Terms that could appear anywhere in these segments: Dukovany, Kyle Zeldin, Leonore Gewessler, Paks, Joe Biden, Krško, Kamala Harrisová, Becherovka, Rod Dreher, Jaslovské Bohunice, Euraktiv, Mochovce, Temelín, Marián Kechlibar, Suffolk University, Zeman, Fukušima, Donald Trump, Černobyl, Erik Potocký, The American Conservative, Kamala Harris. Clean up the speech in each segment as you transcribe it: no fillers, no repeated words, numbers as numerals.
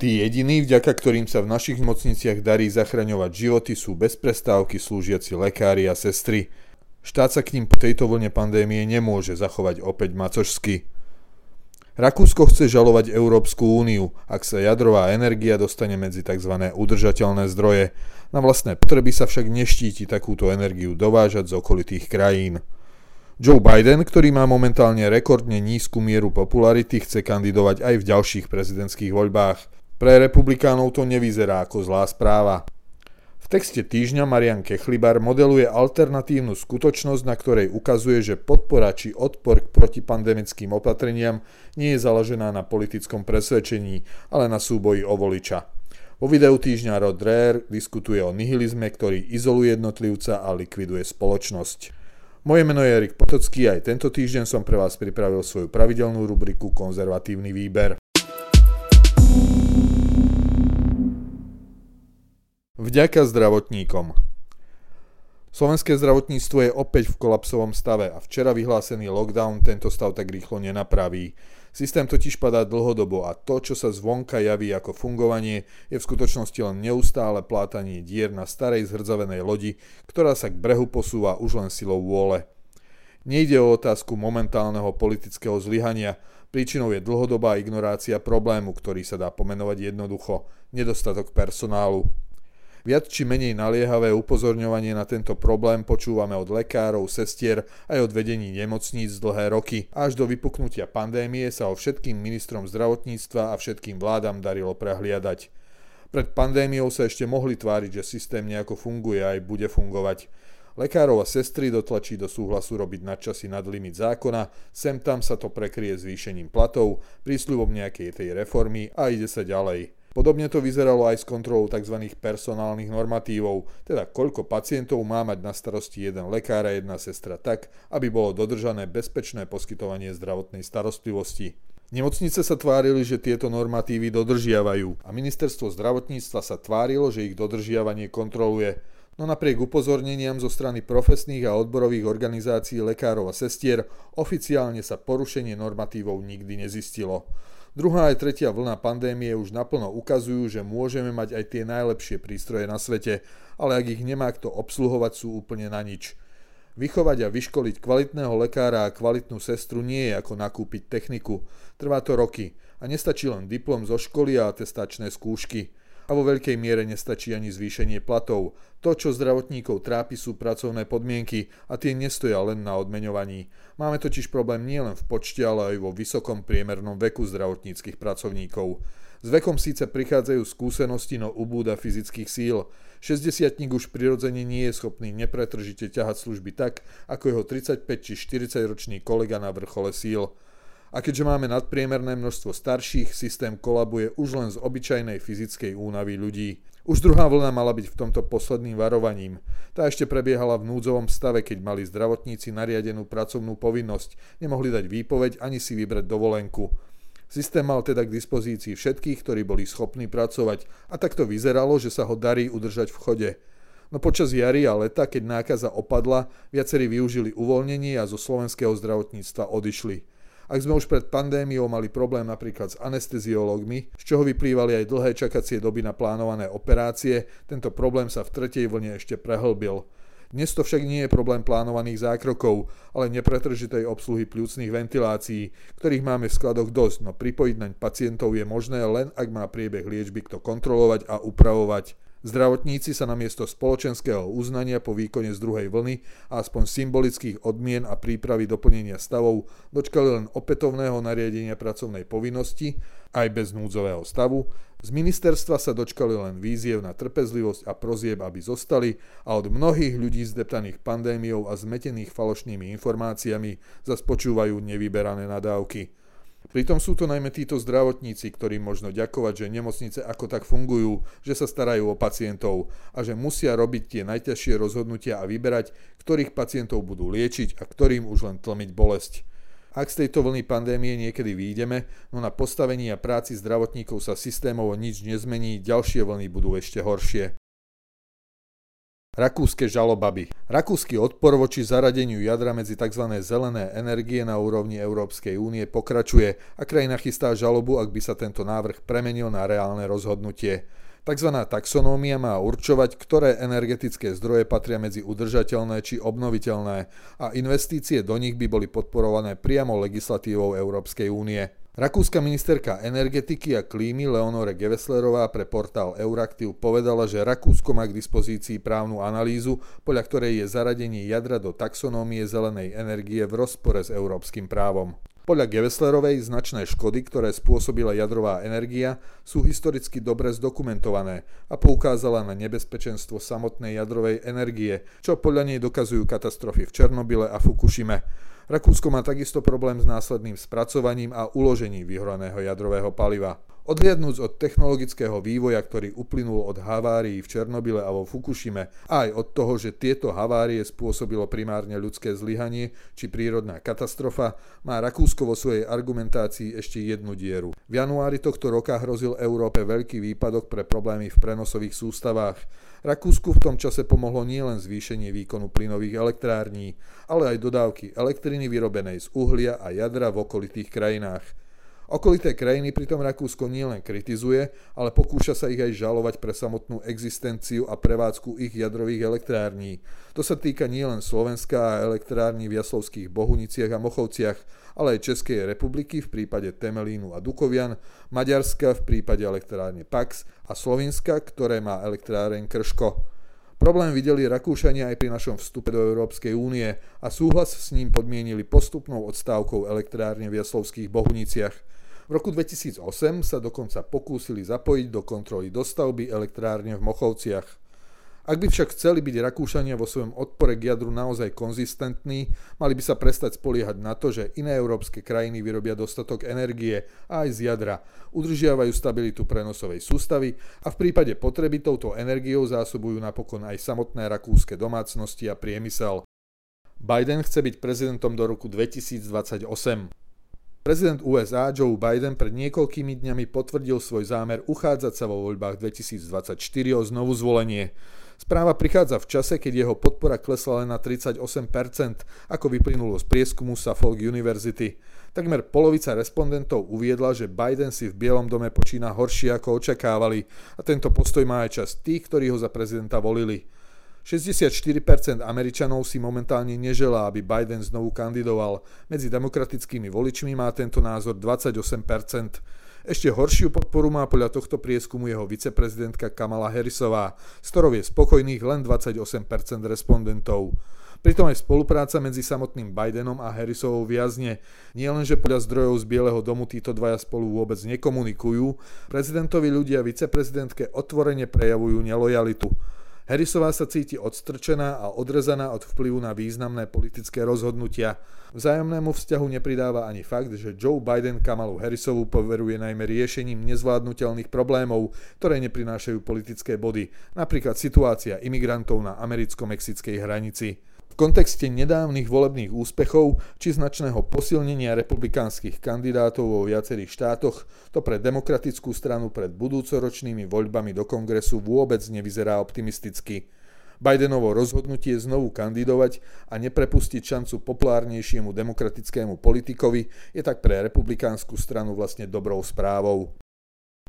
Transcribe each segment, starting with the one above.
Tí jediní, vďaka ktorým sa v našich mocniciach darí zachraňovať životy, sú bez prestávky slúžiaci lekári a sestry. Štát sa k nim po tejto vlne pandémie nemôže zachovať opäť macošsky. Rakúsko chce žalovať Európsku úniu, ak sa jadrová energia dostane medzi tzv. Udržateľné zdroje. Na vlastné potreby sa však neštíti takúto energiu dovážať z okolitých krajín. Joe Biden, ktorý má momentálne rekordne nízku mieru popularity, chce kandidovať aj v ďalších prezidentských voľbách. Pre republikánov to nevyzerá ako zlá správa. V texte týždňa Marián Kechlibar modeluje alternatívnu skutočnosť, na ktorej ukazuje, že podpora či odpor k protipandemickým opatreniam nie je založená na politickom presvedčení, ale na súboji o voliča. Vo videu týždňa Rod Dreher diskutuje o nihilizme, ktorý izoluje jednotlivca a likviduje spoločnosť. Moje meno je Erik Potocký a aj tento týždeň som pre vás pripravil svoju pravidelnú rubriku Konzervatívny výber. Vďaka zdravotníkom. Slovenské zdravotníctvo je opäť v kolapsovom stave a včera vyhlásený lockdown tento stav tak rýchlo nenapraví. Systém totiž padá dlhodobo a to, čo sa zvonka javí ako fungovanie, je v skutočnosti len neustále plátanie dier na starej zhrdzavenej lodi, ktorá sa k brehu posúva už len silou vôle. Nejde o otázku momentálneho politického zlyhania, príčinou je dlhodobá ignorácia problému, ktorý sa dá pomenovať jednoducho – nedostatok personálu. Viac či menej naliehavé upozorňovanie na tento problém počúvame od lekárov, sestier aj od vedení nemocníc dlhé roky. Až do vypuknutia pandémie sa o všetkým ministrom zdravotníctva a všetkým vládam darilo prehliadať. Pred pandémiou sa ešte mohli tváriť, že systém nejako funguje a aj bude fungovať. Lekárov a sestry dotlačí do súhlasu robiť nadčasy nad limit zákona, sem tam sa to prekryje zvýšením platov, prísľubom nejakej tej reformy a ide sa ďalej. Podobne to vyzeralo aj s kontrolou tzv. Personálnych normatívov, teda koľko pacientov má mať na starosti jeden lekár a jedna sestra tak, aby bolo dodržané bezpečné poskytovanie zdravotnej starostlivosti. Nemocnice sa tvárili, že tieto normatívy dodržiavajú a ministerstvo zdravotníctva sa tvárilo, že ich dodržiavanie kontroluje. No napriek upozorneniam zo strany profesných a odborových organizácií lekárov a sestier oficiálne sa porušenie normatívov nikdy nezistilo. Druhá aj tretia vlna pandémie už naplno ukazujú, že môžeme mať aj tie najlepšie prístroje na svete, ale ak ich nemá kto obsluhovať, sú úplne na nič. Vychovať a vyškoliť kvalitného lekára a kvalitnú sestru nie je ako nakúpiť techniku. Trvá to roky a nestačí len diplom zo školy a atestačné skúšky. A vo veľkej miere nestačí ani zvýšenie platov. To, čo zdravotníkov trápi, sú pracovné podmienky a tie nestoja len na odmeňovaní. Máme totiž problém nielen v počte, ale aj vo vysokom priemernom veku zdravotníckych pracovníkov. S vekom síce prichádzajú skúsenosti, no ubúda fyzických síl. 60-tník už prirodzene nie je schopný nepretržite ťahať služby tak, ako jeho 35 či 40-ročný kolega na vrchole síl. A keďže máme nadpriemerné množstvo starších, systém kolabuje už len z obyčajnej fyzickej únavy ľudí. Už druhá vlna mala byť v tomto posledným varovaním. Tá ešte prebiehala v núdzovom stave, keď mali zdravotníci nariadenú pracovnú povinnosť, nemohli dať výpoveď ani si vybrať dovolenku. Systém mal teda k dispozícii všetkých, ktorí boli schopní pracovať a takto vyzeralo, že sa ho darí udržať v chode. No počas jary a leta, keď nákaza opadla, viacerí využili uvoľnenie a zo slovenského zdravotníctva odišli. Ak sme už pred pandémiou mali problém napríklad s anesteziológmi, z čoho vyplývali aj dlhé čakacie doby na plánované operácie, tento problém sa v tretej vlne ešte prehlbil. Dnes to však nie je problém plánovaných zákrokov, ale nepretržitej obsluhy pľúcnych ventilácií, ktorých máme v skladoch dosť, no pripojiť naň pacientov je možné len ak má priebeh liečby kto kontrolovať a upravovať. Zdravotníci sa namiesto spoločenského uznania po výkone z druhej vlny a aspoň symbolických odmien a prípravy doplnenia stavov dočkali len opätovného nariadenia pracovnej povinnosti, aj bez núdzového stavu. Z ministerstva sa dočkali len výziev na trpezlivosť a prozieb, aby zostali a od mnohých ľudí zdeptaných pandémiou a zmetených falošnými informáciami zas počúvajú nevyberané nadávky. Pritom sú to najmä títo zdravotníci, ktorým možno ďakovať, že nemocnice ako tak fungujú, že sa starajú o pacientov a že musia robiť tie najťažšie rozhodnutia a vyberať, ktorých pacientov budú liečiť a ktorým už len tlmiť bolesť. Ak z tejto vlny pandémie niekedy výjdeme, no na postavení a práci zdravotníkov sa systémovo nič nezmení, ďalšie vlny budú ešte horšie. Rakúske žalobaby. Rakúsky odpor voči zaradeniu jadra medzi tzv. Zelené energie na úrovni Európskej únie pokračuje a krajina chystá žalobu, ak by sa tento návrh premenil na reálne rozhodnutie. Takzvaná taxonómia má určovať, ktoré energetické zdroje patria medzi udržateľné či obnoviteľné a investície do nich by boli podporované priamo legislatívou Európskej únie. Rakúska ministerka energetiky a klímy Leonore Gewesslerová pre portál Euraktiv povedala, že Rakúsko má k dispozícii právnu analýzu, podľa ktorej je zaradenie jadra do taxonómie zelenej energie v rozpore s európskym právom. Podľa Gewesslerovej značné škody, ktoré spôsobila jadrová energia, sú historicky dobre zdokumentované a poukázala na nebezpečenstvo samotnej jadrovej energie, čo podľa nej dokazujú katastrofy v Černobyle a Fukušime. Rakúsko má takisto problém s následným spracovaním a uložením vyhoreného jadrového paliva. Odhliadnúc od technologického vývoja, ktorý uplynul od havárií v Černobyle a vo Fukušime, aj od toho, že tieto havárie spôsobilo primárne ľudské zlyhanie či prírodná katastrofa, má Rakúsko vo svojej argumentácii ešte jednu dieru. V januári tohto roka hrozil Európe veľký výpadok pre problémy v prenosových sústavách. Rakúsku v tom čase pomohlo nielen zvýšenie výkonu plynových elektrární, ale aj dodávky elektriny vyrobenej z uhlia a jadra v okolitých krajinách. Okolité krajiny pritom Rakúsko nielen kritizuje, ale pokúša sa ich aj žalovať pre samotnú existenciu a prevádzku ich jadrových elektrární. To sa týka nielen Slovenska a elektrární v Jaslovských Bohuniciach a Mochovciach, ale aj Českej republiky v prípade Temelínu a Dukovian, Maďarska v prípade elektrárne Paks a Slovinska, ktoré má elektráreň Krško. Problém videli Rakúšania aj pri našom vstupe do Európskej únie a súhlas s ním podmienili postupnou odstávkou elektrárne v Jaslovských Bohuniciach. V roku 2008 sa dokonca pokúsili zapojiť do kontroly dostavby elektrárne v Mochovciach. Ak by však chceli byť Rakúšania vo svojom odpore k jadru naozaj konzistentní, mali by sa prestať spoliehať na to, že iné európske krajiny vyrobia dostatok energie aj z jadra, udržiavajú stabilitu prenosovej sústavy a v prípade potreby touto energiou zásobujú napokon aj samotné rakúske domácnosti a priemysel. Biden chce byť prezidentom do roku 2028. Prezident USA Joe Biden pred niekoľkými dňami potvrdil svoj zámer uchádzať sa vo voľbách 2024 o znovuzvolenie. Správa prichádza v čase, keď jeho podpora klesla len na 38%, ako vyplynulo z prieskumu Suffolk University. Takmer polovica respondentov uviedla, že Biden si v Bielom dome počína horšie, ako očakávali, a tento postoj má aj časť tých, ktorí ho za prezidenta volili. 64% Američanov si momentálne neželá, aby Biden znovu kandidoval. Medzi demokratickými voličmi má tento názor 28%. Ešte horšiu podporu má podľa tohto prieskumu jeho viceprezidentka Kamala Harrisová, z ktorou je spokojných len 28% respondentov. Pritom aj spolupráca medzi samotným Bidenom a Harrisovou viazne. Nie len, že podľa zdrojov z Bieleho domu títo dvaja spolu vôbec nekomunikujú, prezidentovi ľudia viceprezidentke otvorene prejavujú nelojalitu. Harrisová sa cíti odstrčená a odrezaná od vplyvu na významné politické rozhodnutia. Vzájomnému vzťahu nepridáva ani fakt, že Joe Biden Kamalu Harrisovú poveruje najmä riešením nezvládnutelných problémov, ktoré neprinášajú politické body, napríklad situácia imigrantov na americko-mexickej hranici. V kontexte nedávnych volebných úspechov či značného posilnenia republikánskych kandidátov vo viacerých štátoch to pre demokratickú stranu pred budúcoročnými voľbami do kongresu vôbec nevyzerá optimisticky. Bidenovo rozhodnutie znovu kandidovať a neprepustiť šancu populárnejšiemu demokratickému politikovi je tak pre republikánsku stranu vlastne dobrou správou.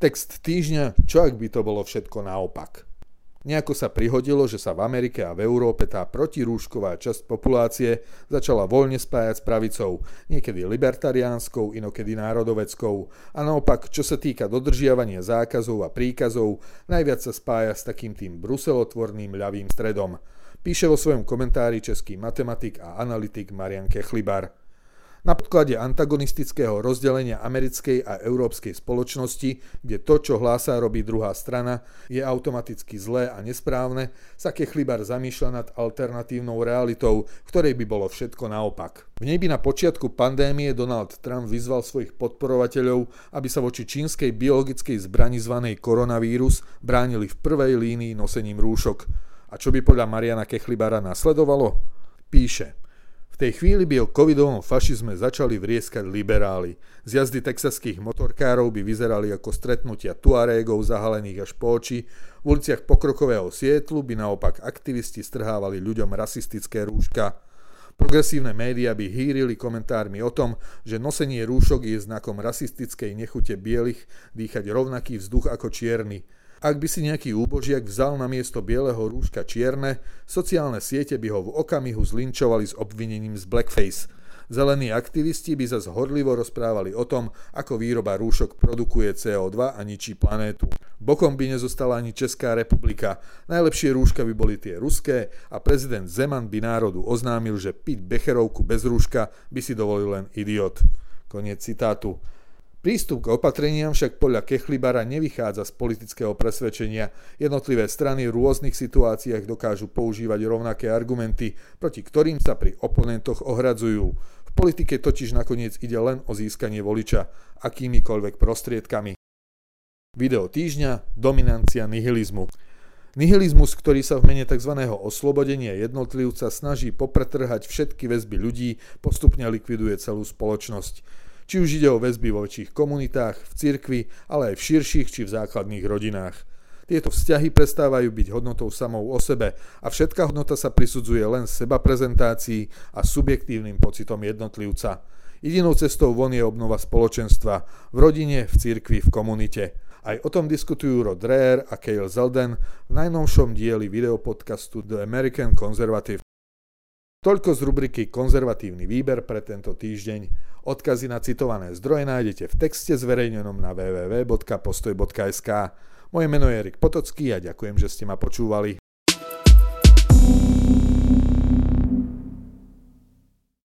Text týždňa, čo ak by to bolo všetko naopak. Nejako sa prihodilo, že sa v Amerike a v Európe tá protirúšková časť populácie začala voľne spájať s pravicou, niekedy libertariánskou, inokedy národoveckou. A naopak, čo sa týka dodržiavania zákazov a príkazov, najviac sa spája s takým tým bruselotvorným ľavým stredom. Píše vo svojom komentári český matematik a analytik Marián Kechlibar. Na podklade antagonistického rozdelenia americkej a európskej spoločnosti, kde to, čo hlása, robí druhá strana, je automaticky zlé a nesprávne, sa Kechlibar zamýšľa nad alternatívnou realitou, v ktorej by bolo všetko naopak. V nej by na počiatku pandémie Donald Trump vyzval svojich podporovateľov, aby sa voči čínskej biologickej zbrani zvanej koronavírus bránili v prvej línii nosením rúšok. A čo by podľa Mariana Kechlibara nasledovalo? Píše: V tej chvíli by o covidovom fašizme začali vrieskať liberáli. Zjazdy texaských motorkárov by vyzerali ako stretnutia tuarégov zahalených až po oči, v uliciach pokrokového Sietlu by naopak aktivisti strhávali ľuďom rasistické rúška. Progresívne médiá by hýrili komentármi o tom, že nosenie rúšok je znakom rasistickej nechute bielych dýchať rovnaký vzduch ako čierny. Ak by si nejaký úbožiak vzal na miesto bieleho rúška čierne, sociálne siete by ho v okamihu zlinčovali s obvinením z blackface. Zelení aktivisti by zas horlivo rozprávali o tom, ako výroba rúšok produkuje CO2 a ničí planétu. Bokom by nezostala ani Česká republika. Najlepšie rúška by boli tie ruské a prezident Zeman by národu oznámil, že piť becherovku bez rúška by si dovolil len idiot. Koniec citátu. Prístup k opatreniam však podľa Kechlibara nevychádza z politického presvedčenia. Jednotlivé strany v rôznych situáciách dokážu používať rovnaké argumenty, proti ktorým sa pri oponentoch ohradzujú. V politike totiž nakoniec ide len o získanie voliča, akýmikoľvek prostriedkami. Video týždňa: dominancia nihilizmu. Nihilizmus, ktorý sa v mene tzv. Oslobodenia jednotlivca snaží popretrhať všetky väzby ľudí, postupne likviduje celú spoločnosť. Či už ide o väzby vo väčších komunitách, v cirkvi, ale aj v širších či v základných rodinách. Tieto vzťahy prestávajú byť hodnotou samou o sebe a všetká hodnota sa prisudzuje len sebaprezentácii a subjektívnym pocitom jednotlivca. Jedinou cestou von je obnova spoločenstva v rodine, v cirkvi, v komunite. Aj o tom diskutujú Rod Dreher a Kyle Zeldin v najnovšom dieli videopodcastu The American Conservative. Toľko z rubriky Konzervatívny výber pre tento týždeň. Odkazy na citované zdroje nájdete v texte zverejnenom na www.postoj.sk. Moje meno je Erik Potocký a ďakujem, že ste ma počúvali.